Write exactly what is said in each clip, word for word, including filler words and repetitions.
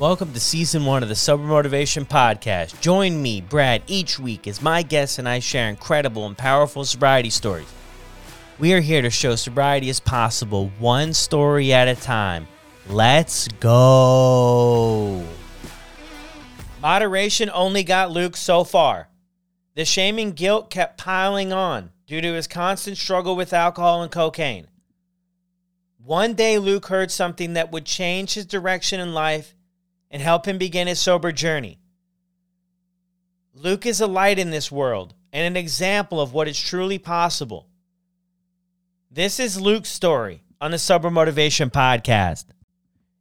Welcome to Season one of the Sober Motivation Podcast. Join me, Brad, each week as my guests and I share incredible and powerful sobriety stories. We are here to show sobriety is possible, one story at a time. Let's go. Moderation only got Luc so far. The shame and guilt kept piling on due to his constant struggle with alcohol and cocaine. One day, Luc heard something that would change his direction in life and help him begin his sober journey. Luc is a light in this world and an example of what is truly possible. This is Luc's story on the Sober Motivation Podcast.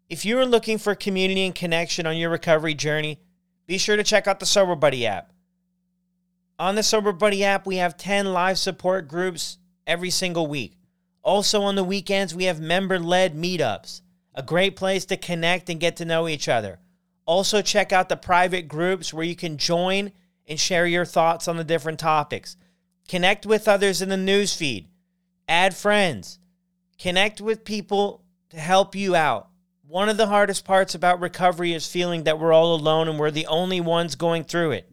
If you are looking for community and connection on your recovery journey, be sure to check out the Sober Buddy app. On the Sober Buddy app, we have ten live support groups every single week. Also on the weekends, we have member-led meetups. A great place to connect and get to know each other. Also, check out the private groups where you can join and share your thoughts on the different topics. Connect with others in the newsfeed. Add friends. Connect with people to help you out. One of the hardest parts about recovery is feeling that we're all alone and we're the only ones going through it.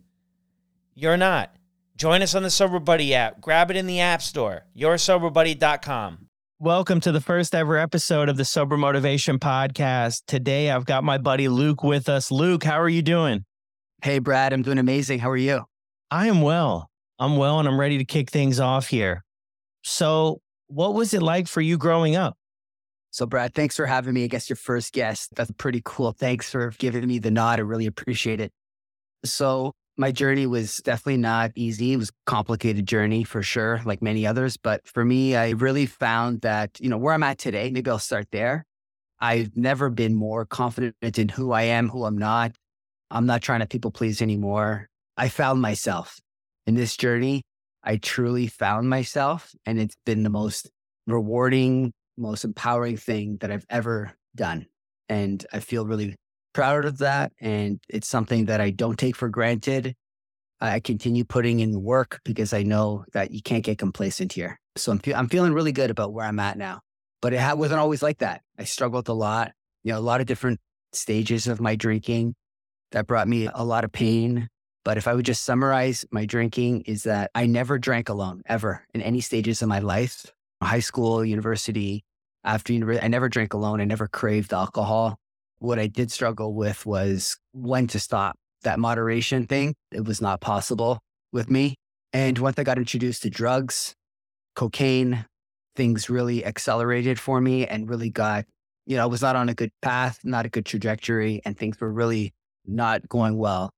You're not. Join us on the Sober Buddy app. Grab it in the App Store. your sober buddy dot com. Welcome to the first ever episode of the Sober Motivation Podcast. Today, I've got my buddy Luc with us. Luc, how are you doing? Hey, Brad, I'm doing amazing. How are you? I am well. I'm well, and I'm ready to kick things off here. So what was it like for you growing up? So, Brad, thanks for having me. I guess your first guest. That's pretty cool. Thanks for giving me the nod. I really appreciate it. So my journey was definitely not easy. It was a complicated journey for sure, like many others. But for me, I really found that, you know, where I'm at today, maybe I'll start there. I've never been more confident in who I am, who I'm not. I'm not trying to people please anymore. I found myself in this journey. I truly found myself, and it's been the most rewarding, most empowering thing that I've ever done. And I feel really proud of that, and it's something that I don't take for granted. I continue putting in work because I know that you can't get complacent here. So I'm, fe- I'm feeling really good about where I'm at now, but it ha- wasn't always like that. I struggled a lot, you know, a lot of different stages of my drinking that brought me a lot of pain. But if I would just summarize my drinking is that I never drank alone ever in any stages of my life, high school, university, after university. I never drank alone. I never craved alcohol. What I did struggle with was when to stop. That moderation thing, it was not possible with me. And once I got introduced to drugs, cocaine, things really accelerated for me and really got, you know, I was not on a good path, not a good trajectory, and things were really not going well.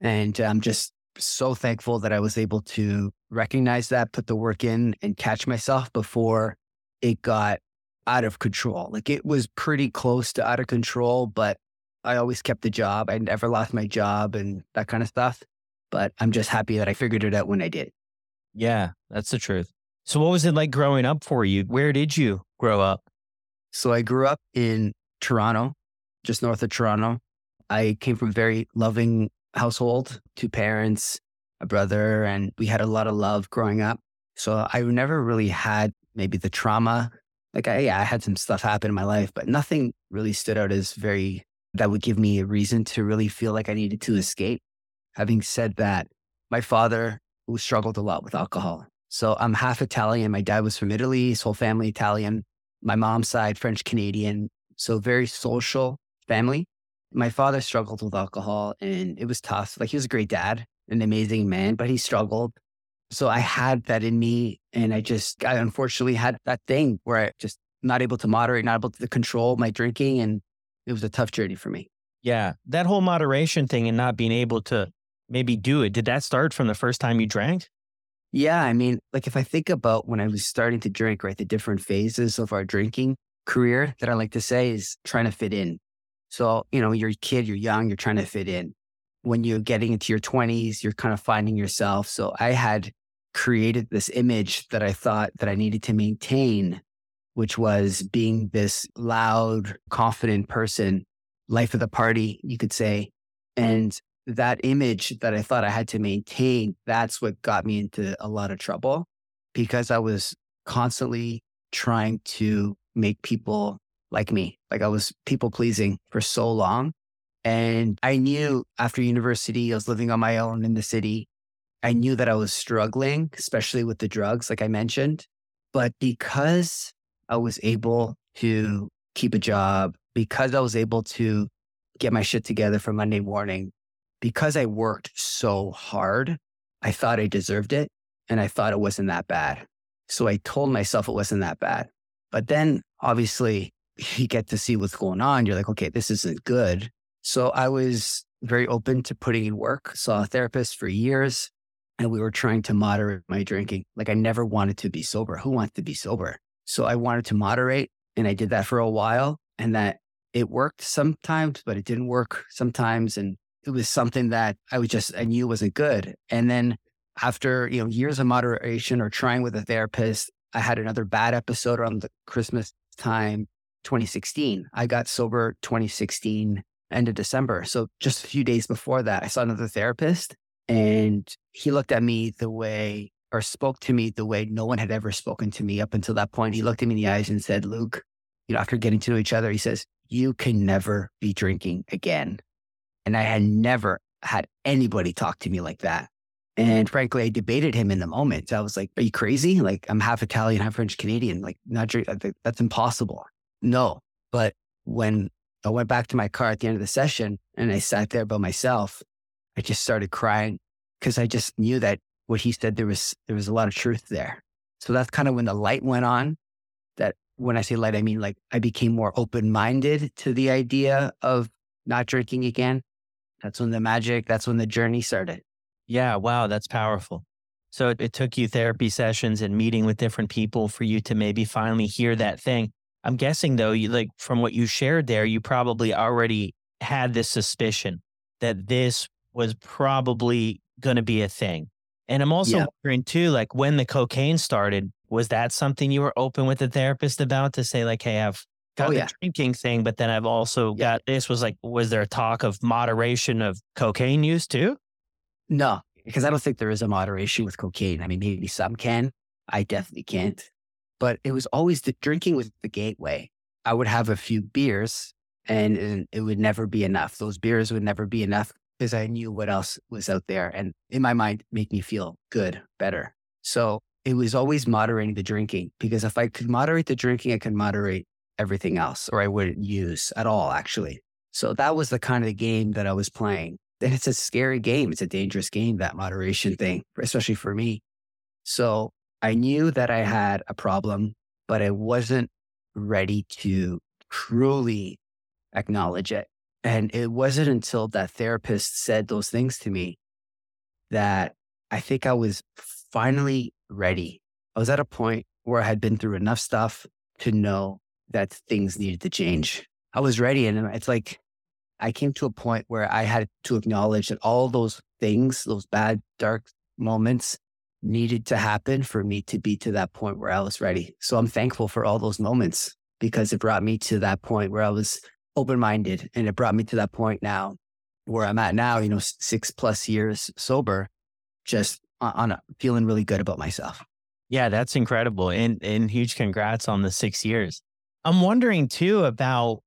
And I'm just so thankful that I was able to recognize that, put the work in, and catch myself before it got out of control. Like it was pretty close to out of control, but I always kept the job. I never lost my job and that kind of stuff. But I'm just happy that I figured it out when I did. Yeah, that's the truth. So what was it like growing up for you? Where did you grow up? So I grew up in Toronto, just north of Toronto. I came from a very loving household, two parents, a brother, and we had a lot of love growing up. So I never really had maybe the trauma. Like, I, yeah, I had some stuff happen in my life, but nothing really stood out as very, that would give me a reason to really feel like I needed to escape. Having said that, my father, who struggled a lot with alcohol. So I'm half Italian. My dad was from Italy, his whole family Italian. My mom's side, French Canadian. So very social family. My father struggled with alcohol and it was tough. Like he was a great dad, an amazing man, but he struggled. So I had that in me, and I just, I unfortunately had that thing where I just not able to moderate, not able to control my drinking, and it was a tough journey for me. Yeah, that whole moderation thing and not being able to maybe do it, did that start from the first time you drank? Yeah, I mean, like if I think about when I was starting to drink, right, the different phases of our drinking career that I like to say is trying to fit in. So, you know, you're a kid, you're young, you're trying to fit in. When you're getting into your twenties, you're kind of finding yourself. So I had created this image that I thought that I needed to maintain, which was being this loud, confident person, life of the party, you could say. And that image that I thought I had to maintain, that's what got me into a lot of trouble because I was constantly trying to make people like me. Like I was people pleasing for so long. And I knew after university, I was living on my own in the city. I knew that I was struggling, especially with the drugs, like I mentioned. But because I was able to keep a job, because I was able to get my shit together for Monday morning, because I worked so hard, I thought I deserved it. And I thought it wasn't that bad. So I told myself it wasn't that bad. But then obviously you get to see what's going on. You're like, okay, this isn't good. So I was very open to putting in work, saw a therapist for years, and we were trying to moderate my drinking. Like I never wanted to be sober. Who wants to be sober? So I wanted to moderate, and I did that for a while, and that it worked sometimes, but it didn't work sometimes. And it was something that I was just, I knew wasn't good. And then after, you know, years of moderation or trying with a therapist, I had another bad episode around the Christmas time, twenty sixteen. I got sober twenty sixteen, end of December. So just a few days before that, I saw another therapist, and he looked at me the way, or spoke to me the way no one had ever spoken to me up until that point. He looked at me in the eyes and said, Luc, you know, after getting to know each other, he says, you can never be drinking again. And I had never had anybody talk to me like that. And frankly, I debated him in the moment. I was like, are you crazy? Like, I'm half Italian, half French Canadian. Like, not drink, that's impossible. No. But when I went back to my car at the end of the session and I sat there by myself, I just started crying because I just knew that what he said, there was there was a lot of truth there. So that's kind of when the light went on. That when I say light, I mean like I became more open-minded to the idea of not drinking again. That's when the magic, that's when the journey started. Yeah. Wow. That's powerful. So it, it took you therapy sessions and meeting with different people for you to maybe finally hear that thing. I'm guessing though, you like from what you shared there, you probably already had this suspicion that this was probably going to be a thing. And I'm also yeah. wondering too, like when the cocaine started, was that something you were open with the therapist about to say like, hey, I've got oh, the yeah. drinking thing, but then I've also yeah. got this was like, was there talk of moderation of cocaine use too? No, because I don't think there is a moderation with cocaine. I mean, maybe some can. I definitely can't. But it was always the drinking was the gateway. I would have a few beers and, and it would never be enough. Those beers would never be enough because I knew what else was out there. And in my mind, make me feel good, better. So it was always moderating the drinking, because if I could moderate the drinking, I could moderate everything else, or I wouldn't use at all, actually. So that was the kind of the game that I was playing. And it's a scary game. It's a dangerous game, that moderation thing, especially for me. So I knew that I had a problem, but I wasn't ready to truly acknowledge it. And it wasn't until that therapist said those things to me that I think I was finally ready. I was at a point where I had been through enough stuff to know that things needed to change. I was ready. And it's like, I came to a point where I had to acknowledge that all those things, those bad, dark moments needed to happen for me to be to that point where I was ready. So I'm thankful for all those moments because it brought me to that point where I was open-minded, and it brought me to that point now where I'm at now, you know, six plus years sober, just on a, feeling really good about myself. Yeah, that's incredible. And, and huge congrats on the six years. I'm wondering too about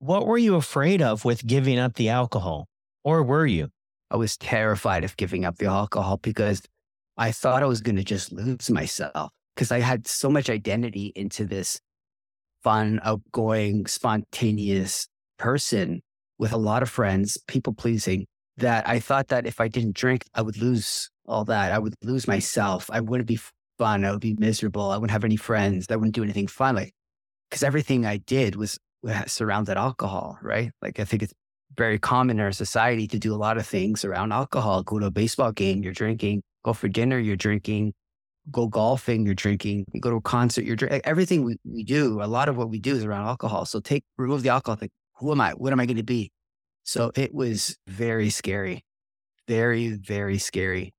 what were you afraid of with giving up the alcohol, or were you? I was terrified of giving up the alcohol because I thought I was going to just lose myself because I had so much identity into this fun, outgoing, spontaneous person with a lot of friends, people pleasing, that I thought that if I didn't drink, I would lose all that. I would lose myself. I wouldn't be fun. I would be miserable. I wouldn't have any friends. I wouldn't do anything fun. Like, because everything I did was surrounded alcohol, right? Like I think it's very common in our society to do a lot of things around alcohol. Go to a baseball game, you're drinking. Go for dinner, you're drinking. Go golfing, you're drinking. Go to a concert, you're drinking. Like everything we, we do, a lot of what we do is around alcohol. So take remove the alcohol. Think, who am I? What am I going to be? So it was very scary, very very scary.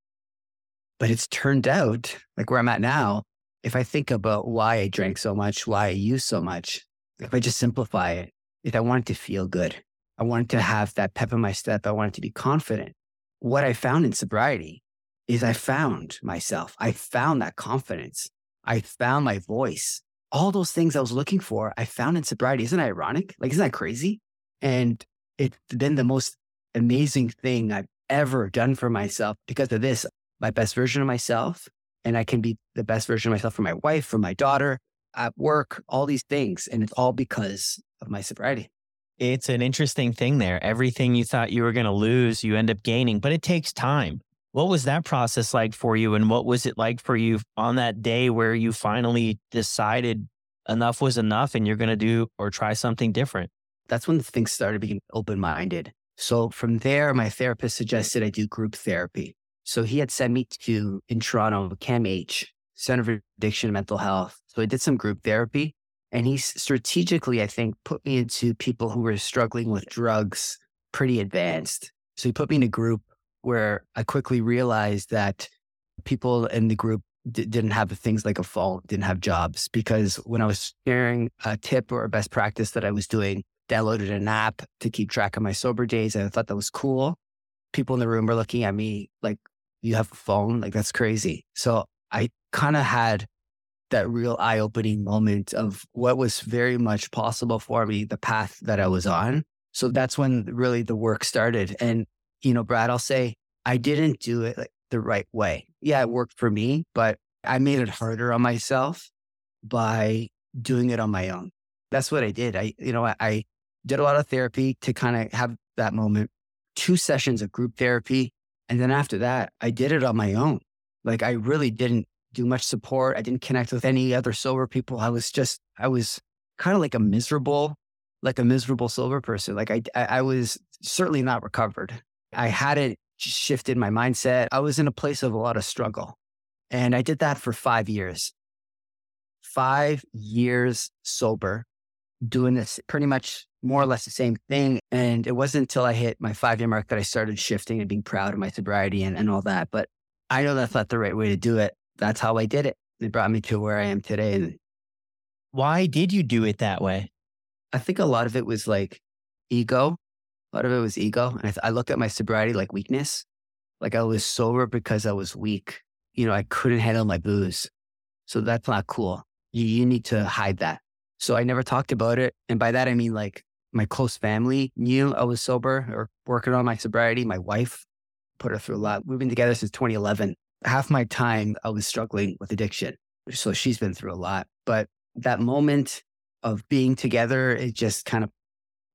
But it's turned out like where I'm at now. If I think about why I drank so much, why I used so much. If I just simplify it, if I wanted to feel good, I wanted to have that pep in my step. I wanted to be confident. What I found in sobriety is I found myself. I found that confidence. I found my voice. All those things I was looking for, I found in sobriety. Isn't that ironic? Like, isn't that crazy? And it's been the most amazing thing I've ever done for myself. Because of this, my best version of myself, and I can be the best version of myself for my wife, for my daughter, at work, all these things. And it's all because of my sobriety. It's an interesting thing there. Everything you thought you were going to lose, you end up gaining, but it takes time. What was that process like for you? And what was it like for you on that day where you finally decided enough was enough and you're going to do or try something different? That's when things started being open-minded. So from there, my therapist suggested I do group therapy. So he had sent me to, in Toronto, C A M H, Center for Addiction and Mental Health. So I did some group therapy. And he strategically, I think, put me into people who were struggling with drugs pretty advanced. So he put me in a group where I quickly realized that people in the group d- didn't have things like a phone, didn't have jobs. Because when I was sharing a tip or a best practice that I was doing, downloaded an app to keep track of my sober days, and I thought that was cool. People in the room were looking at me like, you have a phone? Like, that's crazy. So I kind of had that real eye-opening moment of what was very much possible for me, the path that I was on. So that's when really the work started. And, you know, Brad, I'll say I didn't do it like the right way. Yeah, it worked for me, but I made it harder on myself by doing it on my own. That's what I did. I, you know, I, I did a lot of therapy to kind of have that moment, two sessions of group therapy. And then after that, I did it on my own. Like, I really didn't do much support. I didn't connect with any other sober people. I was just, I was kind of like a miserable, like a miserable sober person. Like I, I was certainly not recovered. I hadn't shifted my mindset. I was in a place of a lot of struggle. And I did that for five years, five years sober, doing this pretty much more or less the same thing. And it wasn't until I hit my five year mark that I started shifting and being proud of my sobriety and, and all that. But I know that's not the right way to do it. That's how I did it. It brought me to where I am today. Why did you do it that way? I think a lot of it was like ego. A lot of it was ego. And I, th- I looked at my sobriety like weakness. Like, I was sober because I was weak. You know, I couldn't handle my booze. So that's not cool. You, you need to hide that. So I never talked about it. And by that, I mean, like, my close family knew I was sober or working on my sobriety. My wife, put her through a lot. We've been together since twenty eleven. Half my time I was struggling with addiction. So she's been through a lot, but that moment of being together, it just kind of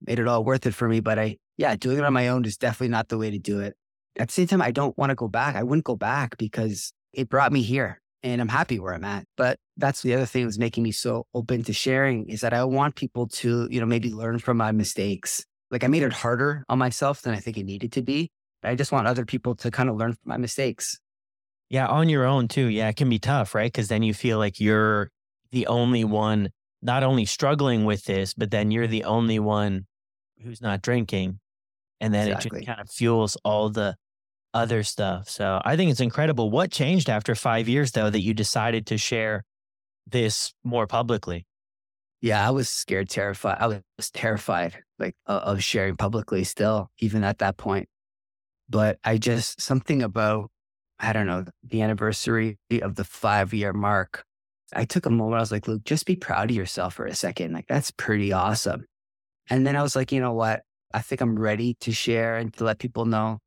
made it all worth it for me. But I, yeah, doing it on my own is definitely not the way to do it. At the same time, I don't want to go back. I wouldn't go back because it brought me here and I'm happy where I'm at. But that's the other thing that was making me so open to sharing, is that I want people to, you know, maybe learn from my mistakes. Like, I made it harder on myself than I think it needed to be. I just want other people to kind of learn from my mistakes. Yeah, on your own too. Yeah, it can be tough, right? Because then you feel like you're the only one not only struggling with this, but then you're the only one who's not drinking. And then exactly. It just kind of fuels all the other stuff. So I think it's incredible. What changed after five years, though, that you decided to share this more publicly? Yeah, I was scared, terrified. I was terrified like of sharing publicly still, even at that point. But I just, something about, I don't know, the anniversary of the five year mark, I took a moment. I was like, Luc, just be proud of yourself for a second. Like, that's pretty awesome. And then I was like, you know what? I think I'm ready to share and to let people know.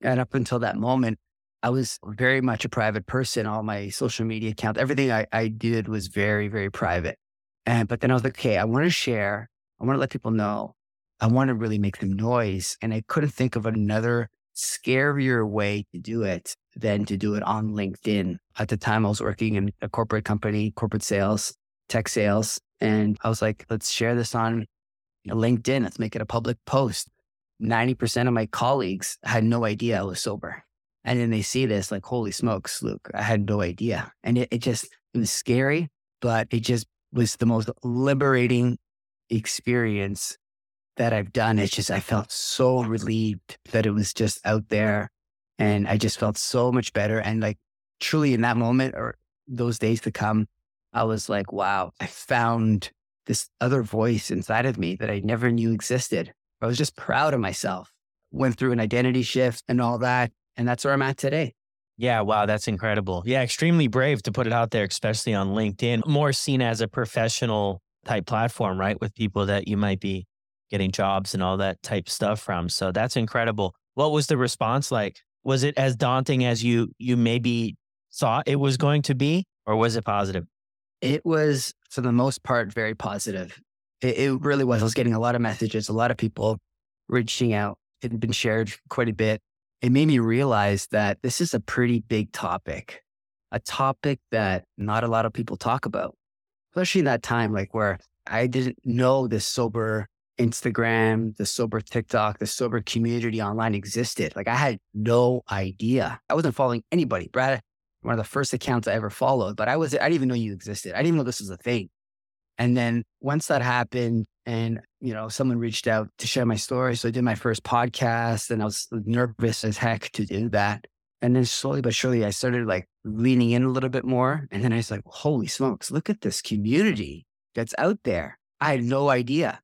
And up until that moment, I was very much a private person. All my social media accounts, everything I, I did was very, very private. And, but then I was like, okay, I want to share. I want to let people know. I want to really make some noise. And I couldn't think of another scarier way to do it than to do it on LinkedIn. At the time, I was working in a corporate company, corporate sales, tech sales. And I was like, let's share this on LinkedIn. Let's make it a public post. ninety percent of my colleagues had no idea I was sober. And then they see this like, holy smokes, Luc, I had no idea. And it, it just, it was scary, but it just was the most liberating experience that I've done. It's just, I felt so relieved that it was just out there. And I just felt so much better. And like, truly in that moment or those days to come, I was like, wow, I found this other voice inside of me that I never knew existed. I was just proud of myself, went through an identity shift and all that. And that's where I'm at today. Yeah. Wow. That's incredible. Yeah. Extremely brave to put it out there, especially on LinkedIn, more seen as a professional type platform, right? With people that you might be getting jobs and all that type stuff from. So that's incredible. What was the response like? Was it as daunting as you you maybe thought it was going to be, or was it positive? It was, for the most part, very positive. It, it really was. I was getting a lot of messages, a lot of people reaching out. It had been shared quite a bit. It made me realize that this is a pretty big topic, a topic that not a lot of people talk about, especially in that time, like where I didn't know this sober Instagram, the sober TikTok, the sober community online existed. Like I had no idea. I wasn't following anybody. Brad, one of the first accounts I ever followed, but I was, I didn't even know you existed. I didn't even know this was a thing. And then once that happened and, you know, someone reached out to share my story. So I did my first podcast and I was nervous as heck to do that. And then slowly but surely I started like leaning in a little bit more. And then I was like, holy smokes, look at this community that's out there. I had no idea.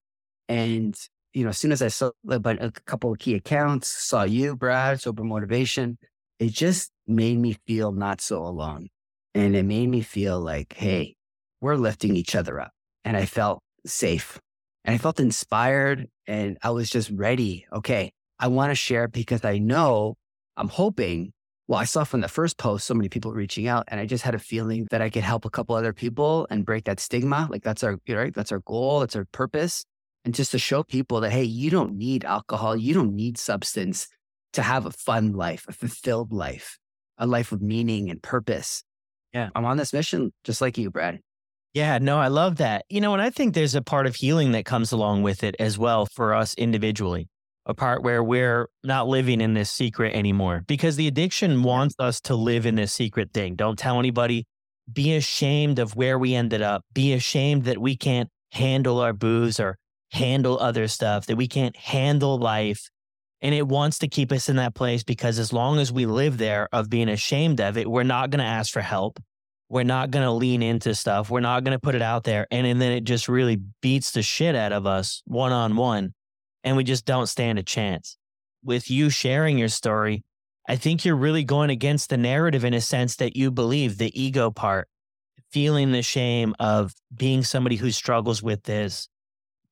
And, you know, as soon as I saw about a couple of key accounts, saw you, Brad, Sober Motivation, it just made me feel not so alone. And it made me feel like, hey, we're lifting each other up. And I felt safe and I felt inspired and I was just ready. Okay, I want to share because I know, I'm hoping, well, I saw from the first post, so many people reaching out and I just had a feeling that I could help a couple other people and break that stigma. Like that's our, you know, that's our goal. That's our purpose. And just to show people that, hey, you don't need alcohol. You don't need substance to have a fun life, a fulfilled life, a life of meaning and purpose. Yeah. I'm on this mission, just like you, Brad. Yeah, no, I love that. You know, and I think there's a part of healing that comes along with it as well for us individually, a part where we're not living in this secret anymore because the addiction wants us to live in this secret thing. Don't tell anybody. Be ashamed of where we ended up. Be ashamed that we can't handle our booze or handle other stuff, that we can't handle life. And it wants to keep us in that place because as long as we live there of being ashamed of it, we're not going to ask for help. We're not going to lean into stuff. We're not going to put it out there. And, and then it just really beats the shit out of us one-on-one. And we just don't stand a chance. With you sharing your story, I think you're really going against the narrative in a sense that you believe, the ego part, feeling the shame of being somebody who struggles with this.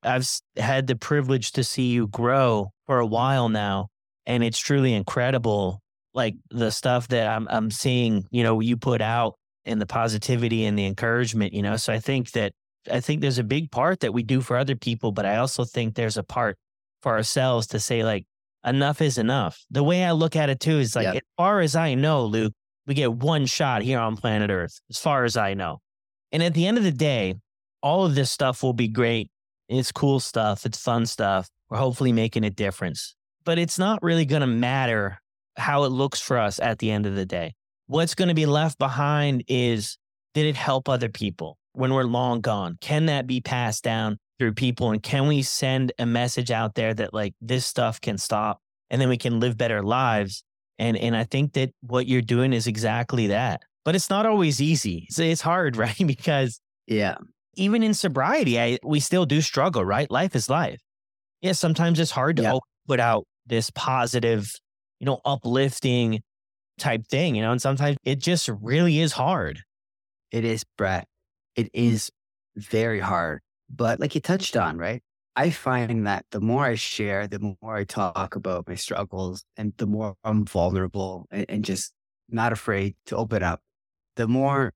I've had the privilege to see you grow for a while now, and it's truly incredible. Like the stuff that I'm I'm seeing, you know, you put out and the positivity and the encouragement, you know. So I think that I think there's a big part that we do for other people, but I also think there's a part for ourselves to say like enough is enough. The way I look at it too is like, yeah. As far as I know, Luc, we get one shot here on planet Earth, as far as I know. And at the end of the day, all of this stuff will be great. It's cool stuff. It's fun stuff. We're hopefully making a difference. But it's not really going to matter how it looks for us at the end of the day. What's going to be left behind is, did it help other people when we're long gone? Can that be passed down through people? And can we send a message out there that like this stuff can stop and then we can live better lives? And and I think that what you're doing is exactly that. But it's not always easy. It's, it's hard, right? Because yeah. Even in sobriety, I, we still do struggle, right? Life is life. Yeah, sometimes it's hard to yeah. put out this positive, you know, uplifting type thing, you know, and sometimes it just really is hard. It is, Brett. It is very hard. But like you touched on, right? I find that the more I share, the more I talk about my struggles and the more I'm vulnerable and, and just not afraid to open up, the more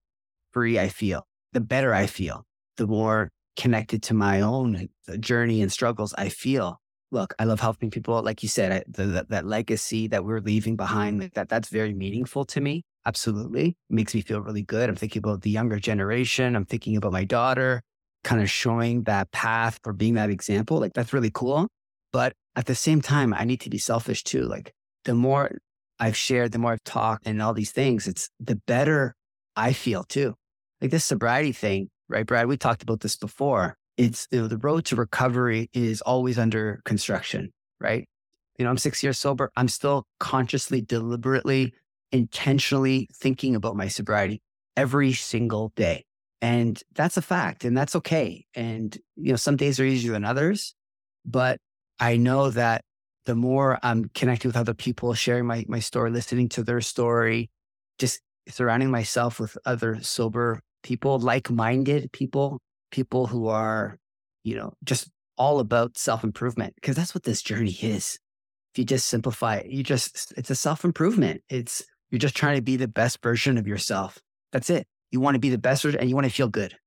free I feel, the better I feel. The more connected to my own journey and struggles I feel. Look, I love helping people. Like you said, I, the, the, that legacy that we're leaving behind, like that that's very meaningful to me. Absolutely. It makes me feel really good. I'm thinking about the younger generation. I'm thinking about my daughter, kind of showing that path or being that example. Like that's really cool. But at the same time, I need to be selfish too. Like the more I've shared, the more I've talked and all these things, it's the better I feel too. Like this sobriety thing, right, Brad? We talked about this before. It's, you know, the road to recovery is always under construction, right? You know, I'm six years sober. I'm still consciously, deliberately, intentionally thinking about my sobriety every single day. And that's a fact, and that's okay. And, you know, some days are easier than others, but I know that the more I'm connecting with other people, sharing my, my story, listening to their story, just surrounding myself with other sober people, like-minded people, people who are, you know, just all about self-improvement, because that's what this journey is. If you just simplify it, you just, it's a self-improvement. It's, you're just trying to be the best version of yourself. That's it. You want to be the best version and you want to feel good.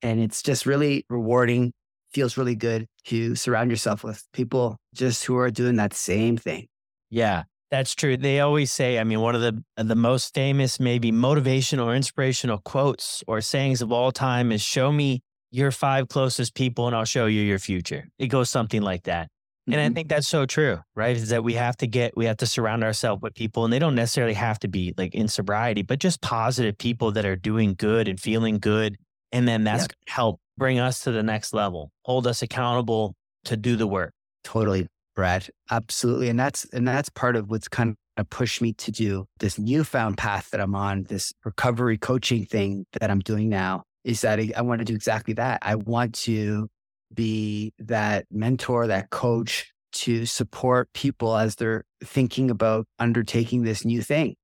And it's just really rewarding. Feels really good to surround yourself with people just who are doing that same thing. Yeah, that's true. They always say, I mean, one of the the most famous, maybe motivational or inspirational quotes or sayings of all time is, show me your five closest people and I'll show you your future. It goes something like that. And I think that's so true, right? Is that we have to get, we have to surround ourselves with people, and they don't necessarily have to be like in sobriety, but just positive people that are doing good and feeling good. And then that's yeah. going to help bring us to the next level, hold us accountable to do the work. Totally, Brad. Absolutely. And that's, and that's part of what's kind of pushed me to do this newfound path that I'm on, this recovery coaching thing that I'm doing now, is that I, I want to do exactly that. I want to be that mentor, that coach, to support people as they're thinking about undertaking this new thing,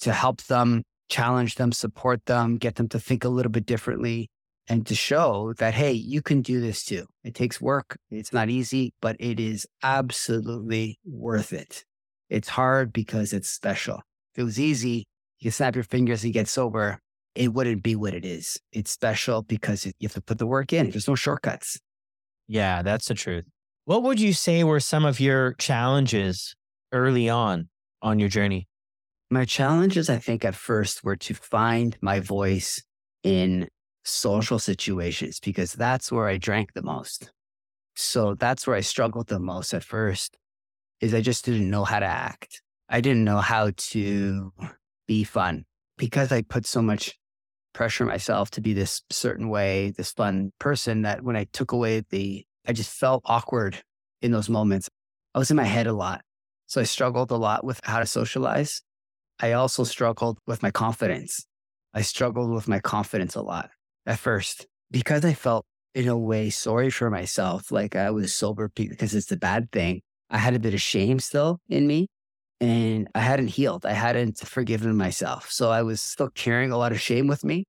to help them, challenge them, support them, get them to think a little bit differently, and to show that, hey, you can do this too. It takes work. It's not easy, but it is absolutely worth it. It's hard because it's special. If it was easy, you snap your fingers and get sober, it wouldn't be what it is. It's special because you have to put the work in. There's no shortcuts. Yeah, that's the truth. What would you say were some of your challenges early on on your journey? My challenges, I think at first, were to find my voice in social situations, because that's where I drank the most. So that's where I struggled the most at first, is I just didn't know how to act. I didn't know how to be fun, because I put so much pressure myself to be this certain way, this fun person, that when I took away the, I just felt awkward in those moments. I was in my head a lot. So I struggled a lot with how to socialize. I also struggled with my confidence. I struggled with my confidence a lot at first, because I felt in a way sorry for myself. Like I was sober because it's a bad thing. I had a bit of shame still in me. And I hadn't healed. I hadn't forgiven myself. So I was still carrying a lot of shame with me.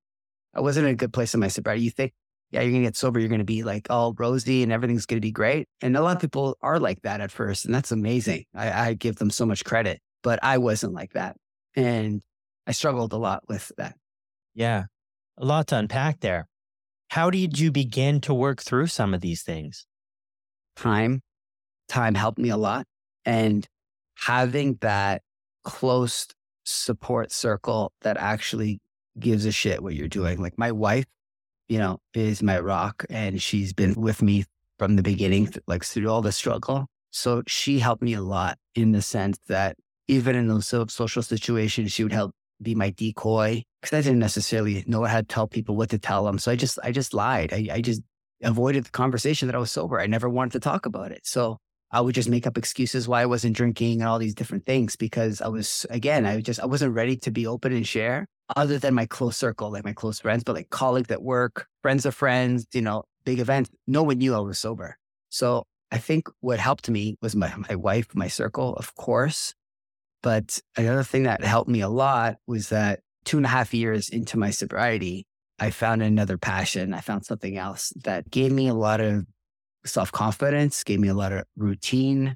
I wasn't in a good place in my sobriety. You think, yeah, you're going to get sober. You're going to be like all rosy and everything's going to be great. And a lot of people are like that at first. And that's amazing. I, I give them so much credit, but I wasn't like that. And I struggled a lot with that. Yeah. A lot to unpack there. How did you begin to work through some of these things? Time. Time helped me a lot. And having that close support circle that actually gives a shit what you're doing. Like my wife, you know, is my rock, and she's been with me from the beginning, like through all the struggle. So she helped me a lot in the sense that even in those social situations, she would help be my decoy, because I didn't necessarily know how to tell people what to tell them. So I just, I just lied. I, I just avoided the conversation that I was sober. I never wanted to talk about it. So I would just make up excuses why I wasn't drinking and all these different things, because I was, again, I just, I wasn't ready to be open and share, other than my close circle, like my close friends, but like colleagues at work, friends of friends, you know, big events. No one knew I was sober. So I think what helped me was my, my wife, my circle, of course. But another thing that helped me a lot was that two and a half years into my sobriety, I found another passion. I found something else that gave me a lot of self-confidence, gave me a lot of routine,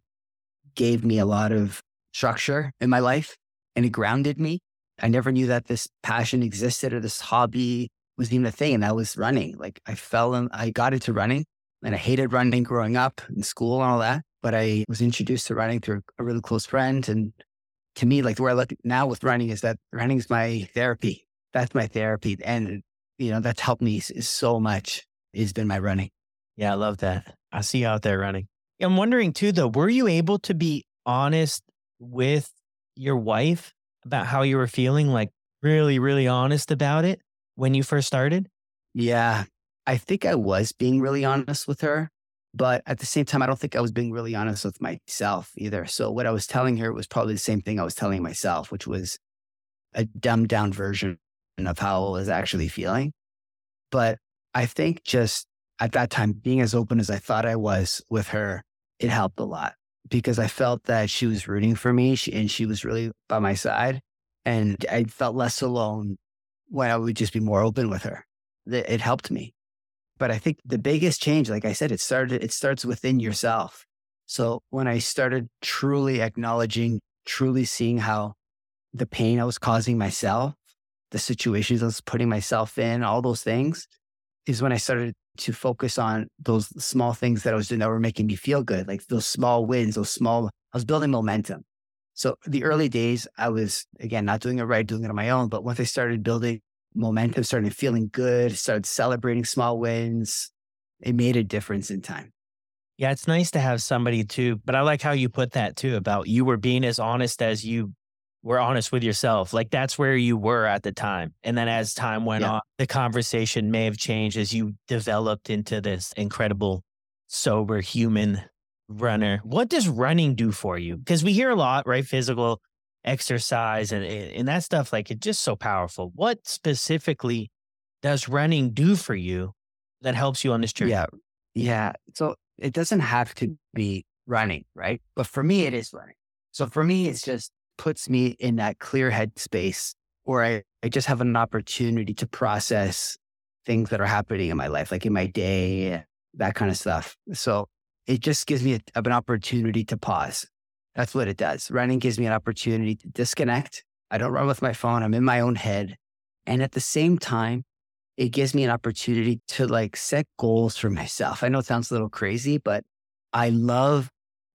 gave me a lot of structure in my life, and it grounded me. I never knew that this passion existed, or this hobby was even a thing. And that was running. Like I fell in, I got into running, and I hated running growing up in school and all that. But I was introduced to running through a really close friend. And to me, like where I look now with running is that running is my therapy. That's my therapy. And, you know, that's helped me so much, has been my running. Yeah, I love that. I see you out there running. I'm wondering too, though, were you able to be honest with your wife about how you were feeling? Like really, really honest about it when you first started? Yeah, I think I was being really honest with her. But at the same time, I don't think I was being really honest with myself either. So what I was telling her was probably the same thing I was telling myself, which was a dumbed down version of how I was actually feeling. But I think just at that time, being as open as I thought I was with her, it helped a lot, because I felt that she was rooting for me she, and she was really by my side. And I felt less alone when I would just be more open with her. It helped me. But I think the biggest change, like I said, it started, it starts within yourself. So when I started truly acknowledging, truly seeing how the pain I was causing myself, the situations I was putting myself in, all those things, is when I started to focus on those small things that I was doing that were making me feel good, like those small wins, those small, I was building momentum. So the early days, I was, again, not doing it right, doing it on my own. But once I started building momentum, started feeling good, started celebrating small wins, it made a difference in time. Yeah, it's nice to have somebody too. But I like how you put that too, about you were being as honest as you were honest with yourself. Like that's where you were at the time. And then as time went yeah. on, the conversation may have changed as you developed into this incredible, sober human runner. What does running do for you? Because we hear a lot, right? Physical exercise and and that stuff, like it's just so powerful. What specifically does running do for you that helps you on this journey? Yeah. Yeah. So it doesn't have to be running, right? But for me, it is running. So for me, it's just puts me in that clear head space where I, I just have an opportunity to process things that are happening in my life, like in my day, that kind of stuff. So it just gives me a, an opportunity to pause. That's what it does. Running gives me an opportunity to disconnect. I don't run with my phone. I'm in my own head. And at the same time, it gives me an opportunity to like set goals for myself. I know it sounds a little crazy, but I love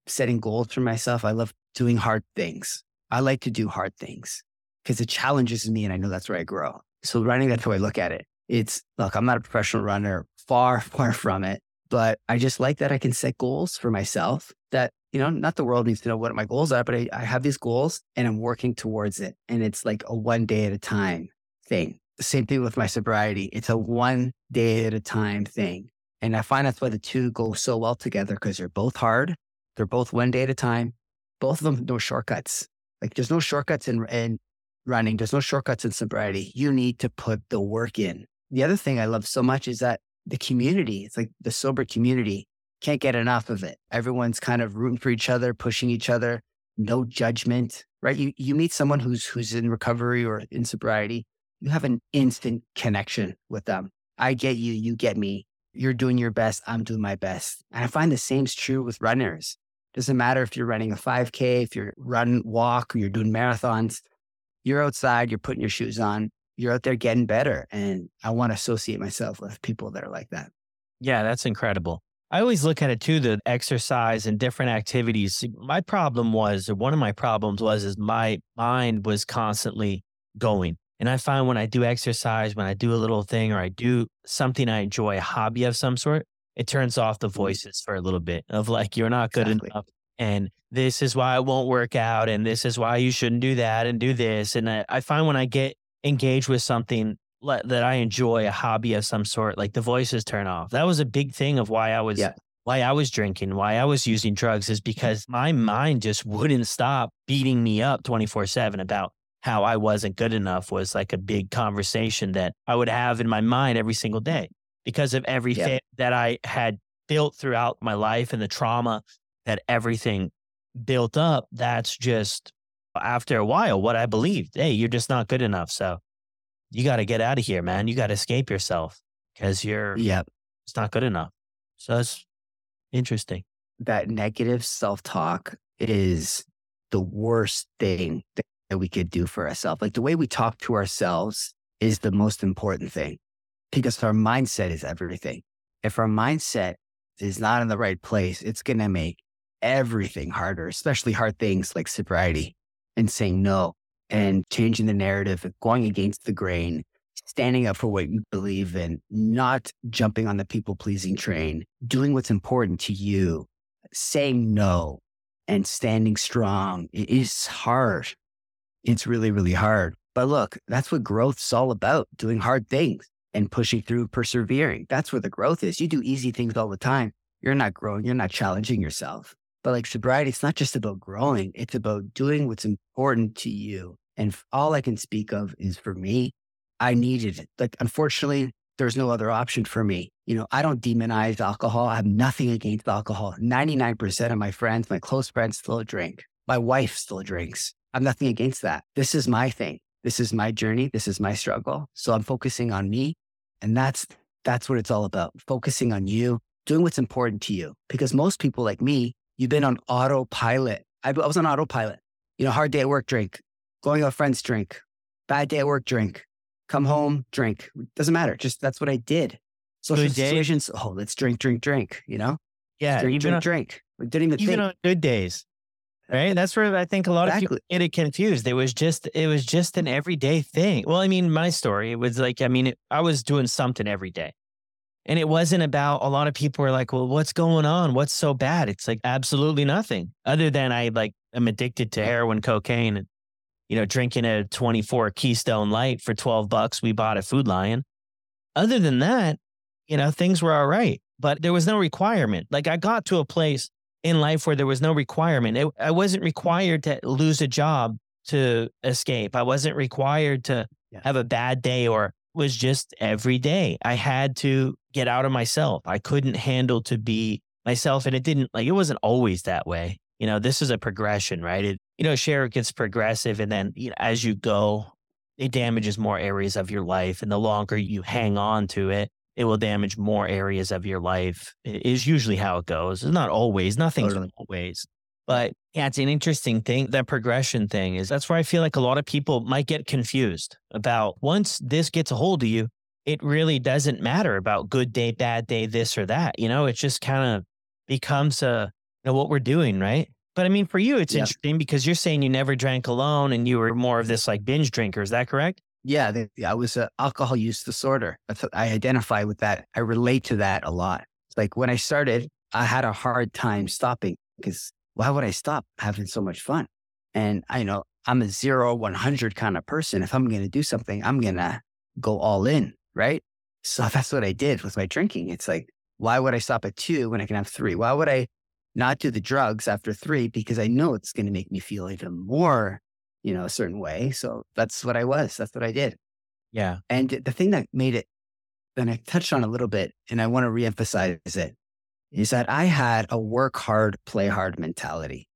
setting goals for myself. I love doing hard things. I like to do hard things because it challenges me and I know that's where I grow. So running, that's how I look at it. It's, look, I'm not a professional runner, far, far from it. But I just like that I can set goals for myself that, you know, not the world needs to know what my goals are, but I, I have these goals and I'm working towards it. And it's like a one day at a time thing. Same thing with my sobriety. It's a one day at a time thing. And I find that's why the two go so well together because they're both hard. They're both one day at a time. Both of them, no shortcuts. Like there's no shortcuts in, in running. There's no shortcuts in sobriety. You need to put the work in. The other thing I love so much is that the community, it's like the sober community, can't get enough of it. Everyone's kind of rooting for each other, pushing each other, no judgment, right? You you meet someone who's who's in recovery or in sobriety, you have an instant connection with them. I get you, you get me. You're doing your best, I'm doing my best. And I find the same's true with runners. Doesn't matter if you're running a five K, if you're run, walk, or you're doing marathons, you're outside, you're putting your shoes on. You're out there getting better. And I want to associate myself with people that are like that. Yeah, that's incredible. I always look at it too, the exercise and different activities. My problem was, or one of my problems was, is my mind was constantly going. And I find when I do exercise, when I do a little thing or I do something I enjoy, a hobby of some sort, it turns off the voices for a little bit of like, you're not good exactly. enough. And this is why it won't work out. And this is why you shouldn't do that and do this. And I, I find when I get engage with something that I enjoy, a hobby of some sort, like the voices turn off. That was a big thing of why I was, yeah. why I was drinking, why I was using drugs, is because my mind just wouldn't stop beating me up twenty-four seven about how I wasn't good enough. Was like a big conversation that I would have in my mind every single day because of everything yeah. that I had built throughout my life and the trauma that everything built up. That's just, after a while, what I believed, hey, you're just not good enough. So you got to get out of here, man. You got to escape yourself because you're, yep. it's not good enough. So it's interesting. That negative self-talk is the worst thing that we could do for ourselves. Like the way we talk to ourselves is the most important thing because our mindset is everything. If our mindset is not in the right place, it's going to make everything harder, especially hard things like sobriety. And saying no and changing the narrative, going against the grain, standing up for what you believe in, not jumping on the people-pleasing train, doing what's important to you, saying no and standing strong. It is hard. It's really, really hard. But look, that's what growth's all about, doing hard things and pushing through, persevering. That's where the growth is. You do easy things all the time. You're not growing. You're not challenging yourself. But like sobriety, it's not just about growing. It's about doing what's important to you. And all I can speak of is for me, I needed it. Like, unfortunately, there's no other option for me. You know, I don't demonize alcohol. I have nothing against alcohol. ninety-nine percent of my friends, my close friends still drink. My wife still drinks. I have nothing against that. This is my thing. This is my journey. This is my struggle. So I'm focusing on me. And that's That's what it's all about. Focusing on you, doing what's important to you. Because most people like me, you've been on autopilot. I, I was on autopilot. You know, hard day at work, drink. Going to a friend's, drink. Bad day at work, drink. Come home, drink. Doesn't matter. Just that's what I did. Social good situations. Day. Oh, let's drink, drink, drink. You know? Yeah. Drink, drink, on, drink. We didn't even, even think. On good days. Right. That's where I think a lot exactly. of people get it confused. It was just, it was just an everyday thing. Well, I mean, my story, it was like, I mean, it, I was doing something every day and it wasn't about, a lot of people were like, well, what's going on? What's so bad? It's like, absolutely nothing other than I like, I'm addicted to heroin, cocaine, and, you know, drinking a twenty-four Keystone Light for twelve bucks. We bought at Food Lion. Other than that, you know, things were all right, but there was no requirement. Like I got to a place in life where there was no requirement. It, I wasn't required to lose a job to escape. I wasn't required to yeah. have a bad day, or it was just every day. I had to get out of myself. I couldn't handle to be myself. And it didn't like, it wasn't always that way. You know, this is a progression, right? It, you know, share, it gets progressive. And then you know, as you go, it damages more areas of your life. And the longer you hang on to it, it will damage more areas of your life. It is usually how it goes. It's not always, nothing's totally. always. But yeah, it's an interesting thing. That progression thing is, that's where I feel like a lot of people might get confused about once this gets a hold of you, it really doesn't matter about good day, bad day, this or that. You know, it just kind of becomes a, you know, what we're doing, right? But I mean, for you, it's yeah. interesting because you're saying you never drank alone and you were more of this like binge drinker. Is that correct? Yeah, they, yeah, I was an alcohol use disorder. I identify with that. I relate to that a lot. It's like when I started, I had a hard time stopping because why would I stop having so much fun? And I know I'm a zero, one hundred kind of person. If I'm going to do something, I'm going to go all in, right? So that's what I did with my drinking. It's like, why would I stop at two when I can have three? Why would I not do the drugs after three? Because I know it's going to make me feel even more, you know, a certain way. So that's what I was. That's what I did. Yeah. And the thing that made it, and I touched on a little bit, and I want to reemphasize it, is that I had a work hard, play hard mentality.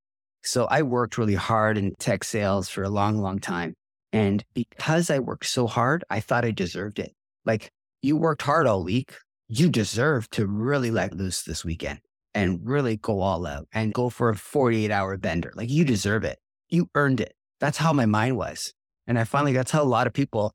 So I worked really hard in tech sales for a long, long time. And because I worked so hard, I thought I deserved it. Like you worked hard all week. You deserve to really let loose this weekend and really go all out and go for a forty-eight hour bender. Like you deserve it. You earned it. That's how my mind was. And I finally, that's how a lot of people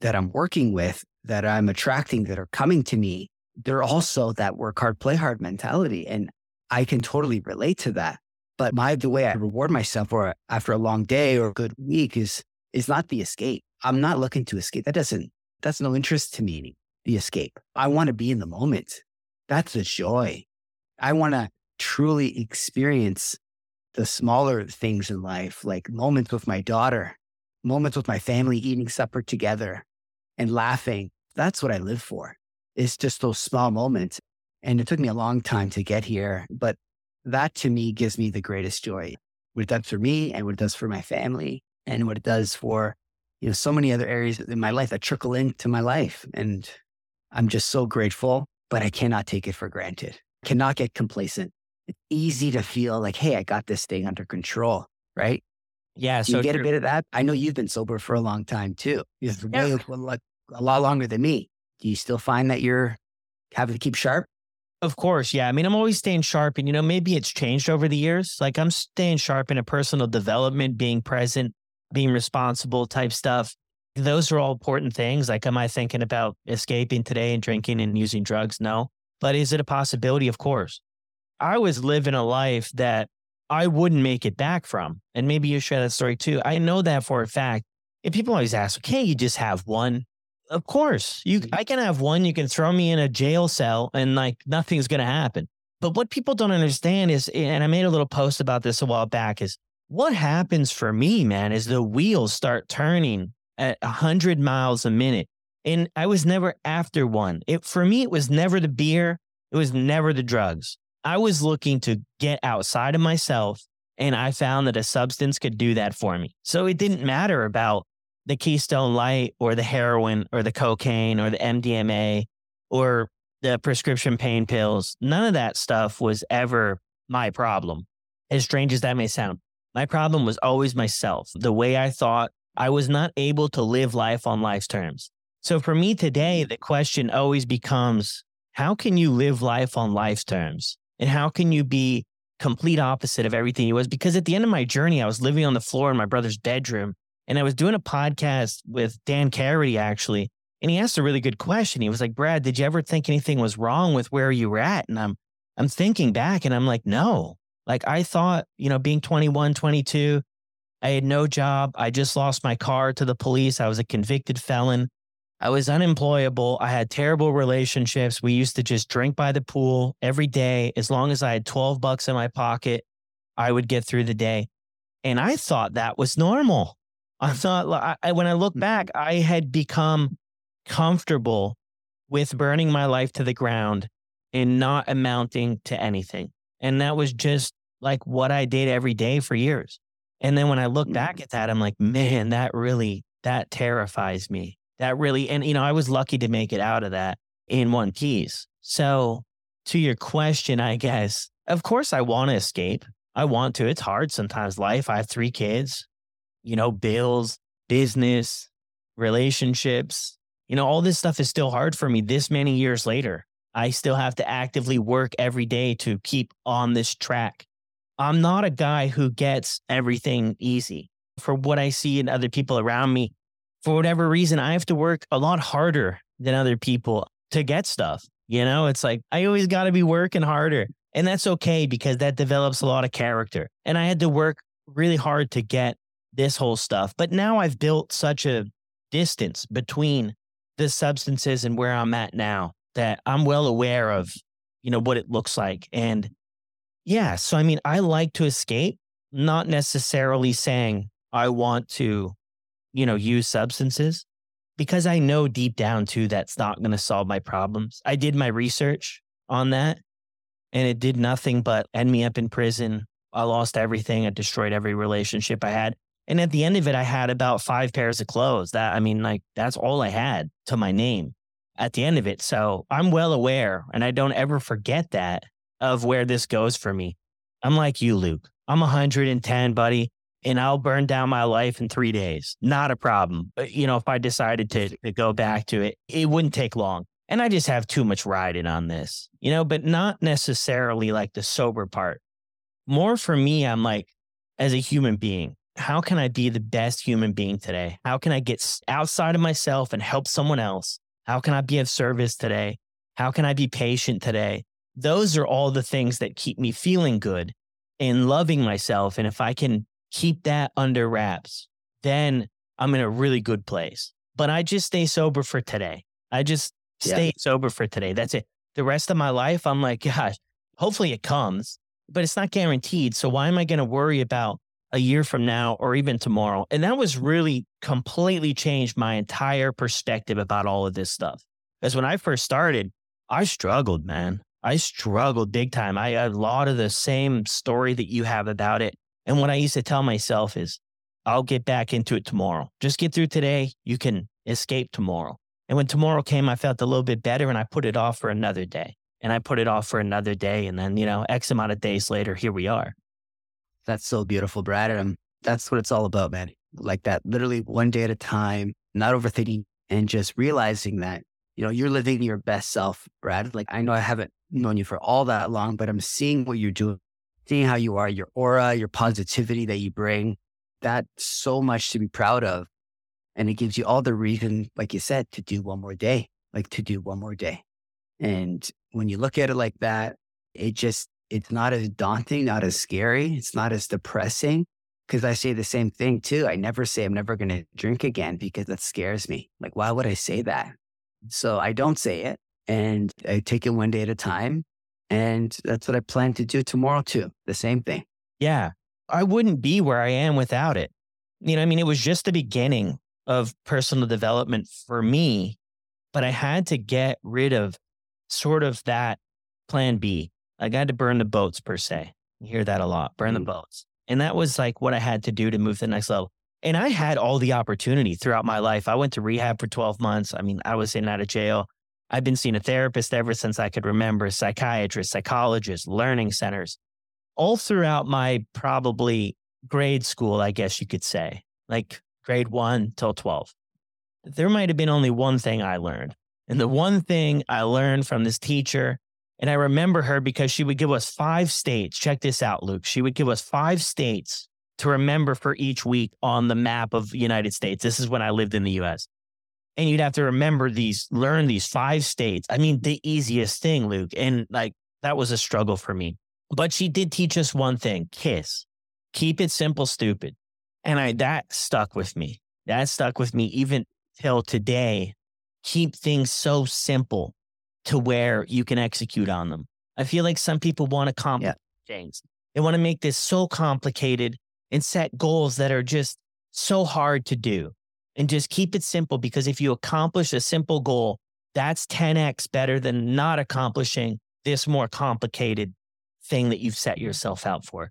that I'm working with, that I'm attracting, that are coming to me, they're also that work hard, play hard mentality. And I can totally relate to that. But my, the way I reward myself or after a long day or a good week is, is not the escape. I'm not looking to escape. That doesn't, that's no interest to me, the escape. I want to be in the moment. That's the joy. I want to truly experience the smaller things in life, like moments with my daughter, moments with my family, eating supper together and laughing. That's what I live for. It's just those small moments. And it took me a long time to get here, but that to me gives me the greatest joy. What it does for me and what it does for my family and what it does for, you know, so many other areas in my life that trickle into my life. And I'm just so grateful, but I cannot take it for granted. Cannot get complacent. It's easy to feel like, hey, I got this thing under control, right? Yeah. So you get true. a bit of that. I know you've been sober for a long time too. You've been yeah. way, a lot longer than me. Do you still find that you're having to keep sharp? Of course. Yeah. I mean, I'm always staying sharp and, you know, maybe it's changed over the years. Like I'm staying sharp in a personal development, being present, being responsible type stuff. Those are all important things. Like, am I thinking about escaping today and drinking and using drugs? No. But is it a possibility? Of course. I was living a life that I wouldn't make it back from. And maybe you share that story too. I know that for a fact. And people always ask, okay, you just have one. Of course, you. I can have one. You can throw me in a jail cell and like nothing's going to happen. But what people don't understand is, and I made a little post about this a while back, is what happens for me, man, is the wheels start turning at one hundred miles a minute. And I was never after one. It, for me, it was never the beer. It was never the drugs. I was looking to get outside of myself, and I found that a substance could do that for me. So it didn't matter about the Keystone Light or the heroin or the cocaine or the M D M A or the prescription pain pills. None of that stuff was ever my problem. As strange as that may sound, my problem was always myself, the way I thought. I was not able to live life on life's terms. So for me today, the question always becomes, how can you live life on life's terms? And how can you be complete opposite of everything it was? Because at the end of my journey, I was living on the floor in my brother's bedroom, and I was doing a podcast with Dan Carity, actually. And he asked a really good question. He was like, Brad, did you ever think anything was wrong with where you were at? And I'm, I'm thinking back and I'm like, no, like I thought, you know, being twenty-one, twenty-two, I had no job. I just lost my car to the police. I was a convicted felon. I was unemployable. I had terrible relationships. We used to just drink by the pool every day. As long as I had twelve bucks in my pocket, I would get through the day. And I thought that was normal. I thought, I, when I look back, I had become comfortable with burning my life to the ground and not amounting to anything. And that was just like what I did every day for years. And then when I look back at that, I'm like, man, that really, that terrifies me. That really, and you know, I was lucky to make it out of that in one piece. So to your question, I guess, of course I want to escape. I want to. It's hard sometimes. Life, I have three kids, you know, bills, business, relationships, you know, all this stuff is still hard for me this many years later. I still have to actively work every day to keep on this track. I'm not a guy who gets everything easy. For what I see in other people around me, for whatever reason, I have to work a lot harder than other people to get stuff. You know, it's like, I always got to be working harder. And that's okay, because that develops a lot of character. And I had to work really hard to get this whole stuff. But now I've built such a distance between the substances and where I'm at now that I'm well aware of, you know, what it looks like. And yeah, so I mean, I like to escape, not necessarily saying I want to, you know, use substances, because I know deep down too, that's not going to solve my problems. I did my research on that and it did nothing but end me up in prison. I lost everything. I destroyed every relationship I had. And at the end of it, I had about five pairs of clothes. That, I mean, like that's all I had to my name at the end of it. So I'm well aware, and I don't ever forget that, of where this goes for me. I'm like you, Luke. I'm one hundred ten, buddy, and I'll burn down my life in three days. Not a problem. But, you know, if I decided to, to go back to it, it wouldn't take long. And I just have too much riding on this, you know, but not necessarily like the sober part. More for me, I'm like, as a human being, how can I be the best human being today? How can I get outside of myself and help someone else? How can I be of service today? How can I be patient today? Those are all the things that keep me feeling good and loving myself. And if I can keep that under wraps, then I'm in a really good place. But I just stay sober for today. I just stay yeah. sober for today. That's it. The rest of my life, I'm like, gosh, hopefully it comes, but it's not guaranteed. So why am I going to worry about a year from now or even tomorrow? And that was really completely changed my entire perspective about all of this stuff. Because when I first started, I struggled, man. I struggled big time. I had a lot of the same story that you have about it. And what I used to tell myself is, I'll get back into it tomorrow. Just get through today. You can escape tomorrow. And when tomorrow came, I felt a little bit better, and I put it off for another day. And I put it off for another day. And then, you know, X amount of days later, here we are. That's so beautiful, Brad. And that's what it's all about, man. Like that, literally one day at a time, not overthinking and just realizing that, you know, you're living your best self, Brad. Like, I know I haven't known you for all that long, but I'm seeing what you're doing, seeing how you are, your aura, your positivity that you bring. That's so much to be proud of. And it gives you all the reason, like you said, to do one more day, like to do one more day. And when you look at it like that, it just, it's not as daunting, not as scary. It's not as depressing, because I say the same thing too. I never say I'm never going to drink again, because that scares me. Like, why would I say that? So I don't say it. And I take it one day at a time. And that's what I plan to do tomorrow too. The same thing. Yeah. I wouldn't be where I am without it. You know, I mean, it was just the beginning of personal development for me, but I had to get rid of sort of that plan B. Like, I had to burn the boats, per se. You hear that a lot, burn the boats. And that was like what I had to do to move to the next level. And I had all the opportunity throughout my life. I went to rehab for twelve months. I mean, I was in and out of jail. I've been seeing a therapist ever since I could remember, psychiatrists, psychologists, learning centers, all throughout my probably grade school, I guess you could say, like grade one till twelve. there might have been only one thing I learned. And the one thing I learned from this teacher, and I remember her because she would give us five states. Check this out, Luke. She would give us five states to remember for each week on the map of the United States. This is when I lived in the U S. And you'd have to remember these, learn these five states. I mean, the easiest thing, Luke. And like, that was a struggle for me. But she did teach us one thing, KISS. Keep it simple, stupid. And I that stuck with me. That stuck with me even till today. Keep things so simple to where you can execute on them. I feel like some people want to complicate yeah. things. They want to make this so complicated and set goals that are just so hard to do. And just keep it simple, because if you accomplish a simple goal, that's ten x better than not accomplishing this more complicated thing that you've set yourself out for.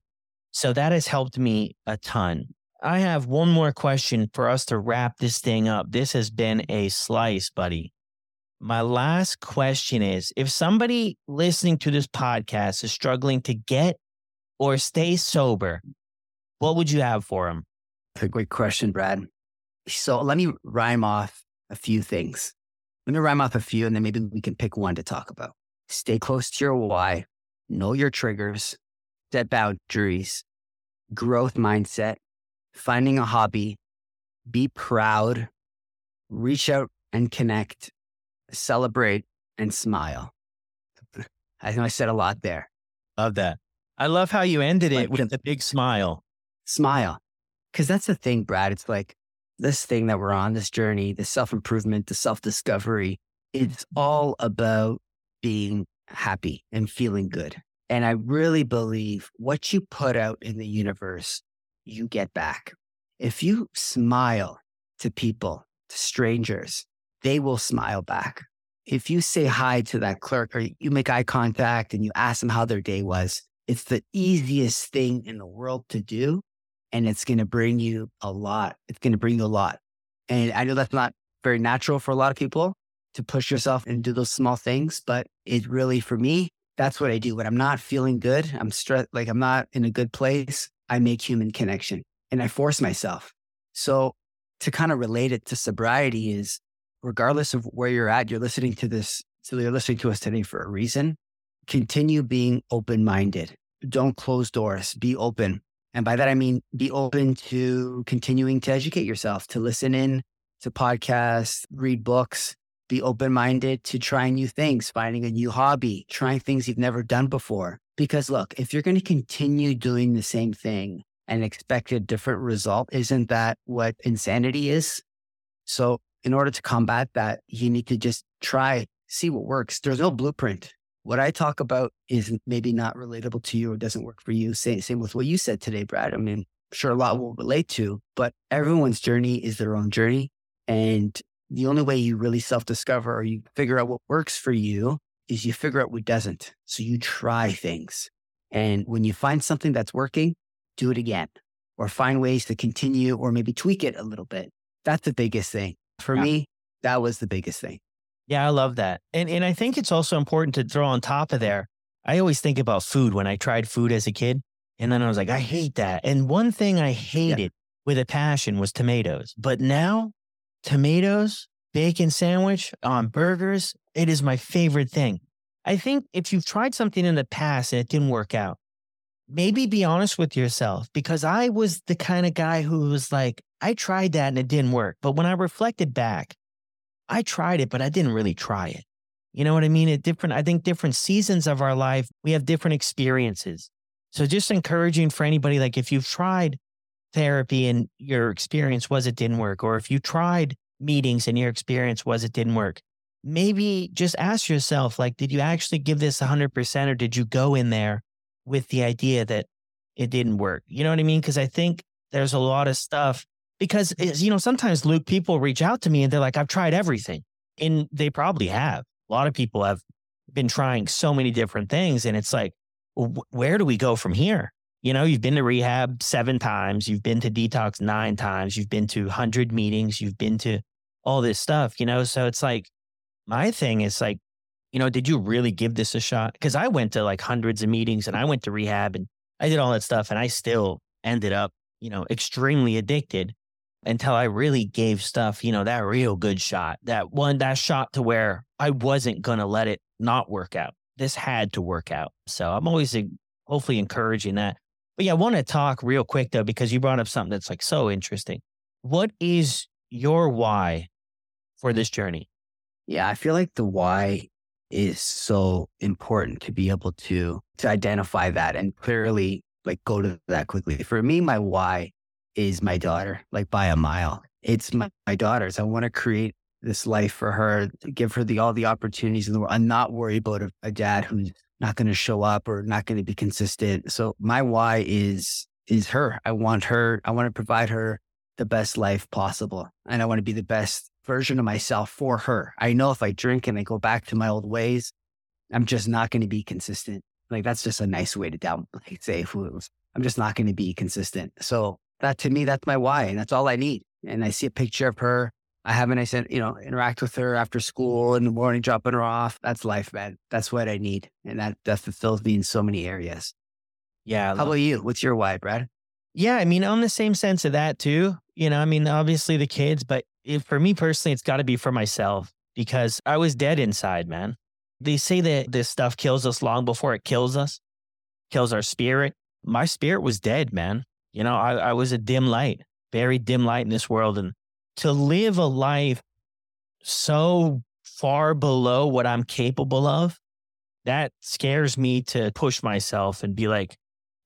So that has helped me a ton. I have one more question for us to wrap this thing up. This has been a slice, buddy. My last question is, if somebody listening to this podcast is struggling to get or stay sober, what would you have for them? That's a great question, Brad. So let me rhyme off a few things. Let me rhyme off a few, and then maybe we can pick one to talk about. Stay close to your why. Know your triggers. Set boundaries. Growth mindset. Finding a hobby. Be proud. Reach out and connect. Celebrate and smile. I know I said a lot there. Love that. I love how you ended it like, with the big smile. Smile. Because that's the thing, Brad. It's like this thing that we're on, this journey, the self-improvement, the self-discovery, it's all about being happy and feeling good. And I really believe what you put out in the universe, you get back. If you smile to people, to strangers, they will smile back. If you say hi to that clerk, or you make eye contact and you ask them how their day was, it's the easiest thing in the world to do. And it's going to bring you a lot. It's going to bring you a lot. And I know that's not very natural for a lot of people to push yourself and do those small things. But it really, for me, that's what I do. When I'm not feeling good, I'm stressed, like I'm not in a good place, I make human connection and I force myself. So to kind of relate it to sobriety is, regardless of where you're at, you're listening to this, so you're listening to us today for a reason. Continue being open-minded. Don't close doors. Be open. And by that, I mean, be open to continuing to educate yourself, to listen in to podcasts, read books, be open-minded to trying new things, finding a new hobby, trying things you've never done before. Because look, if you're going to continue doing the same thing and expect a different result, isn't that what insanity is? So in order to combat that, you need to just try, see what works. There's no blueprint. What I talk about is maybe not relatable to you or doesn't work for you. Same, same with what you said today, Brad. I mean, I'm sure a lot will relate to, but everyone's journey is their own journey. And the only way you really self-discover or you figure out what works for you is you figure out what doesn't. So you try things. And when you find something that's working, do it again, or find ways to continue or maybe tweak it a little bit. That's the biggest thing. For yeah. me, that was the biggest thing. Yeah, I love that. And and I think it's also important to throw on top of there. I always think about food when I tried food as a kid. And then I was like, I hate that. And one thing I hated yeah. with a passion was tomatoes. But now, tomatoes, bacon sandwich on burgers, it is my favorite thing. I think if you've tried something in the past and it didn't work out, maybe be honest with yourself, because I was the kind of guy who was like, I tried that and it didn't work. But when I reflected back, I tried it, but I didn't really try it. You know what I mean? At different, I think different seasons of our life, we have different experiences. So just encouraging for anybody, like if you've tried therapy and your experience was it didn't work, or if you tried meetings and your experience was it didn't work, maybe just ask yourself, like, did you actually give this one hundred percent or did you go in there with the idea that it didn't work? You know what I mean? Because I think there's a lot of stuff. Because, you know, sometimes, Luke, people reach out to me and they're like, I've tried everything. And they probably have. A lot of people have been trying so many different things. And it's like, well, where do we go from here? You know, you've been to rehab seven times. You've been to detox nine times. You've been to one hundred meetings. You've been to all this stuff, you know? So it's like, my thing is like, you know, did you really give this a shot? Because I went to like hundreds of meetings and I went to rehab and I did all that stuff. And I still ended up, you know, extremely addicted. until I really gave stuff, you know, that real good shot, that one, that shot to where I wasn't going to let it not work out. This had to work out. So I'm always hopefully encouraging that. But yeah, I want to talk real quick though, because you brought up something that's like so interesting. What is your why for this journey? Yeah, I feel like the why is so important to be able to, to identify that and clearly like go to that quickly. For me, my why is my daughter, like by a mile. It's my, my daughter's. I want to create this life for her, give her the all the opportunities in the world and not worry about a, a dad who's not going to show up or not going to be consistent. So my why is is her. I want her, I want to provide her the best life possible. And I want to be the best version of myself for her. I know if I drink and I go back to my old ways, I'm just not going to be consistent. Like that's just a nice way to down, like say, I'm just not going to be consistent. So that to me, that's my why. And that's all I need. And I see a picture of her. I haven't, I said, you know, interact with her after school in the morning, dropping her off. That's life, man. That's what I need. And that, that fulfills me in so many areas. Yeah. How about you? What's your why, Brad? Yeah. I mean, on the same sense of that too, you know, I mean, obviously the kids, but it, for me personally, it's got to be for myself because I was dead inside, man. They say that this stuff kills us long before it kills us, kills our spirit. My spirit was dead, man. You know, I, I was a dim light, very dim light in this world. And to live a life so far below what I'm capable of, that scares me to push myself and be like,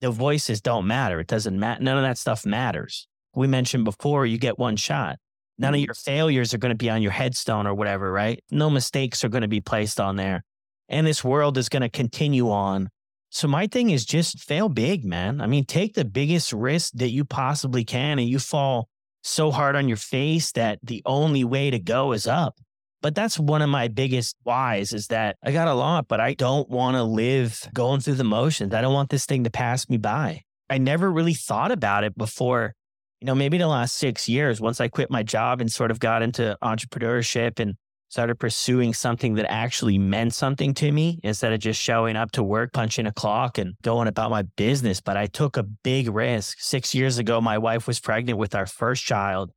the voices don't matter. It doesn't matter. None of that stuff matters. We mentioned before, you get one shot. None of your failures are going to be on your headstone or whatever, right? No mistakes are going to be placed on there. And this world is going to continue on. So my thing is just fail big, man. I mean, take the biggest risk that you possibly can and you fall so hard on your face that the only way to go is up. But that's one of my biggest whys is that I got a lot, but I don't want to live going through the motions. I don't want this thing to pass me by. I never really thought about it before. You know, maybe the last six years, once I quit my job and sort of got into entrepreneurship and started pursuing something that actually meant something to me instead of just showing up to work, punching a clock and going about my business. But I took a big risk. Six years ago, my wife was pregnant with our first child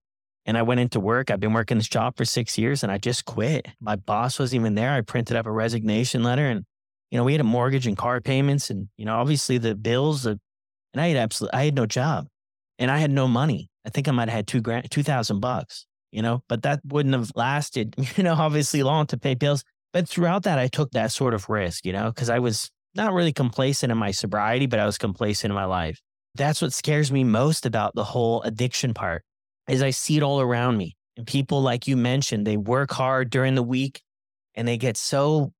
and I went into work. I've been working this job for six years and I just quit. My boss wasn't even there. I printed up a resignation letter and, you know, we had a mortgage and car payments and, you know, obviously the bills and I had absolutely, I had no job. And I had no money. I think I might have had two grand, two thousand bucks, you know, but that wouldn't have lasted, you know, obviously long to pay bills. But throughout that, I took that sort of risk, you know, because I was not really complacent in my sobriety, but I was complacent in my life. That's what scares me most about the whole addiction part is I see it all around me. And people like you mentioned, they work hard during the week and they get so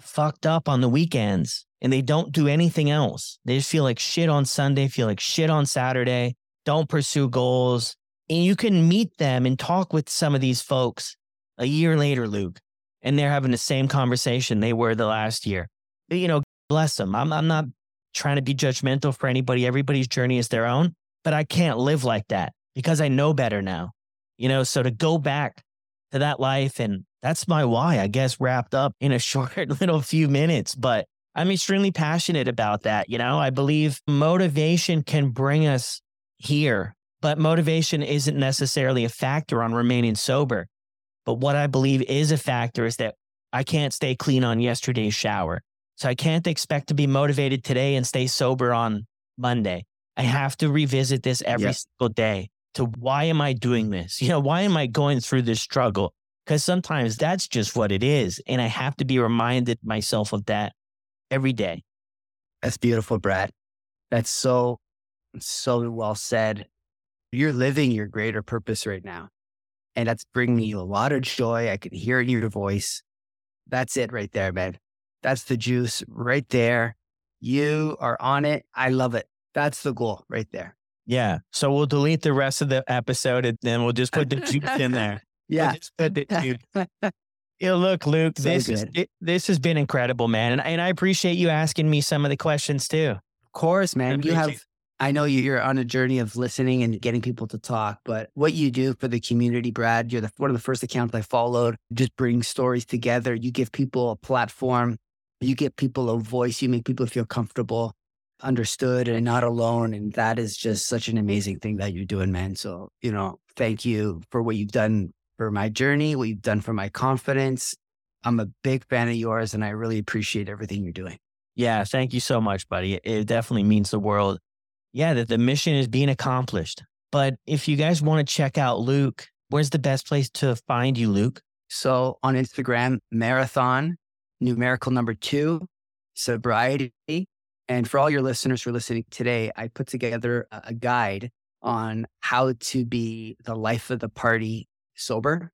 fucked up on the weekends and they don't do anything else. They just feel like shit on Sunday, feel like shit on Saturday. Don't pursue goals. And you can meet them and talk with some of these folks a year later, Luke, and they're having the same conversation they were the last year. But, you know, bless them. I'm, I'm not trying to be judgmental for anybody. Everybody's journey is their own, but I can't live like that because I know better now, you know, so to go back to that life. And that's my why, I guess, wrapped up in a short little few minutes, but I'm extremely passionate about that. You know, I believe motivation can bring us here, but motivation isn't necessarily a factor on remaining sober. But what I believe is a factor is that I can't stay clean on yesterday's shower. So I can't expect to be motivated today and stay sober on Monday. I have to revisit this every yes. single day to why am I doing this? You know, why am I going through this struggle? Because sometimes that's just what it is. And I have to be reminded myself of that every day. That's beautiful, Brad. That's so So well said. You're living your greater purpose right now. And that's bringing you a lot of joy. I can hear it in your voice. That's it right there, man. That's the juice right there. You are on it. I love it. That's the goal right there. Yeah. So we'll delete the rest of the episode and then we'll just put the juice in there. Yeah. We'll just put the juice. Yeah, look, Luc, so this, is, it, this has been incredible, man. And, and I appreciate you asking me some of the questions too. Of course, man. You have... I know you're on a journey of listening and getting people to talk, but what you do for the community, Brad, you're the, one of the first accounts I followed, just bring stories together. You give people a platform. You give people a voice. You make people feel comfortable. understood and not alone. And that is just such an amazing thing that you're doing, man. So, you know, thank you for what you've done for my journey, what you've done for my confidence. I'm a big fan of yours and I really appreciate everything you're doing. Yeah. Thank you so much, buddy. It definitely means the world. Yeah. That the mission is being accomplished. But if you guys want to check out Luc, where's the best place to find you, Luc? So on Instagram, marathon, numerical number two, sobriety. And for all your listeners who are listening today, I put together a guide on how to be the life of the party sober.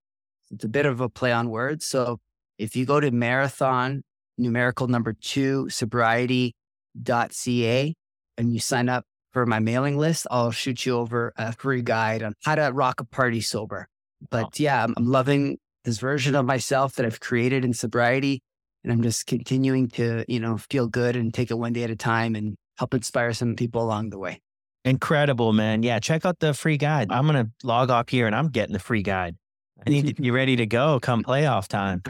It's a bit of a play on words. So if you go to marathon, numerical number two, sobriety dot c a, and you sign up for my mailing list, I'll shoot you over a free guide on how to rock a party sober. But oh. yeah, I'm, I'm loving this version of myself that I've created in sobriety. And I'm just continuing to, you know, feel good and take it one day at a time and help inspire some people along the way. Incredible, man. Yeah. Check out the free guide. I'm going to log off here and I'm getting the free guide. I need to be ready to go come playoff time.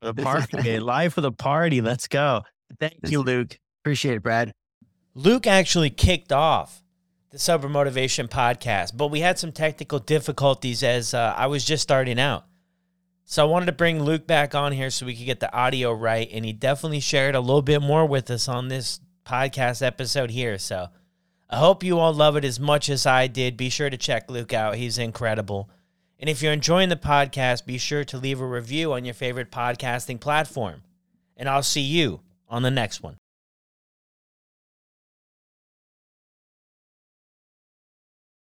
The party, life of the party. Let's go. Thank you, Luc. Appreciate it, Brad. Luc actually kicked off the Sober Motivation podcast, but we had some technical difficulties as uh, I was just starting out. So I wanted to bring Luc back on here so we could get the audio right, and he definitely shared a little bit more with us on this podcast episode here. So I hope you all love it as much as I did. Be sure to check Luc out. He's incredible. And if you're enjoying the podcast, be sure to leave a review on your favorite podcasting platform. And I'll see you on the next one.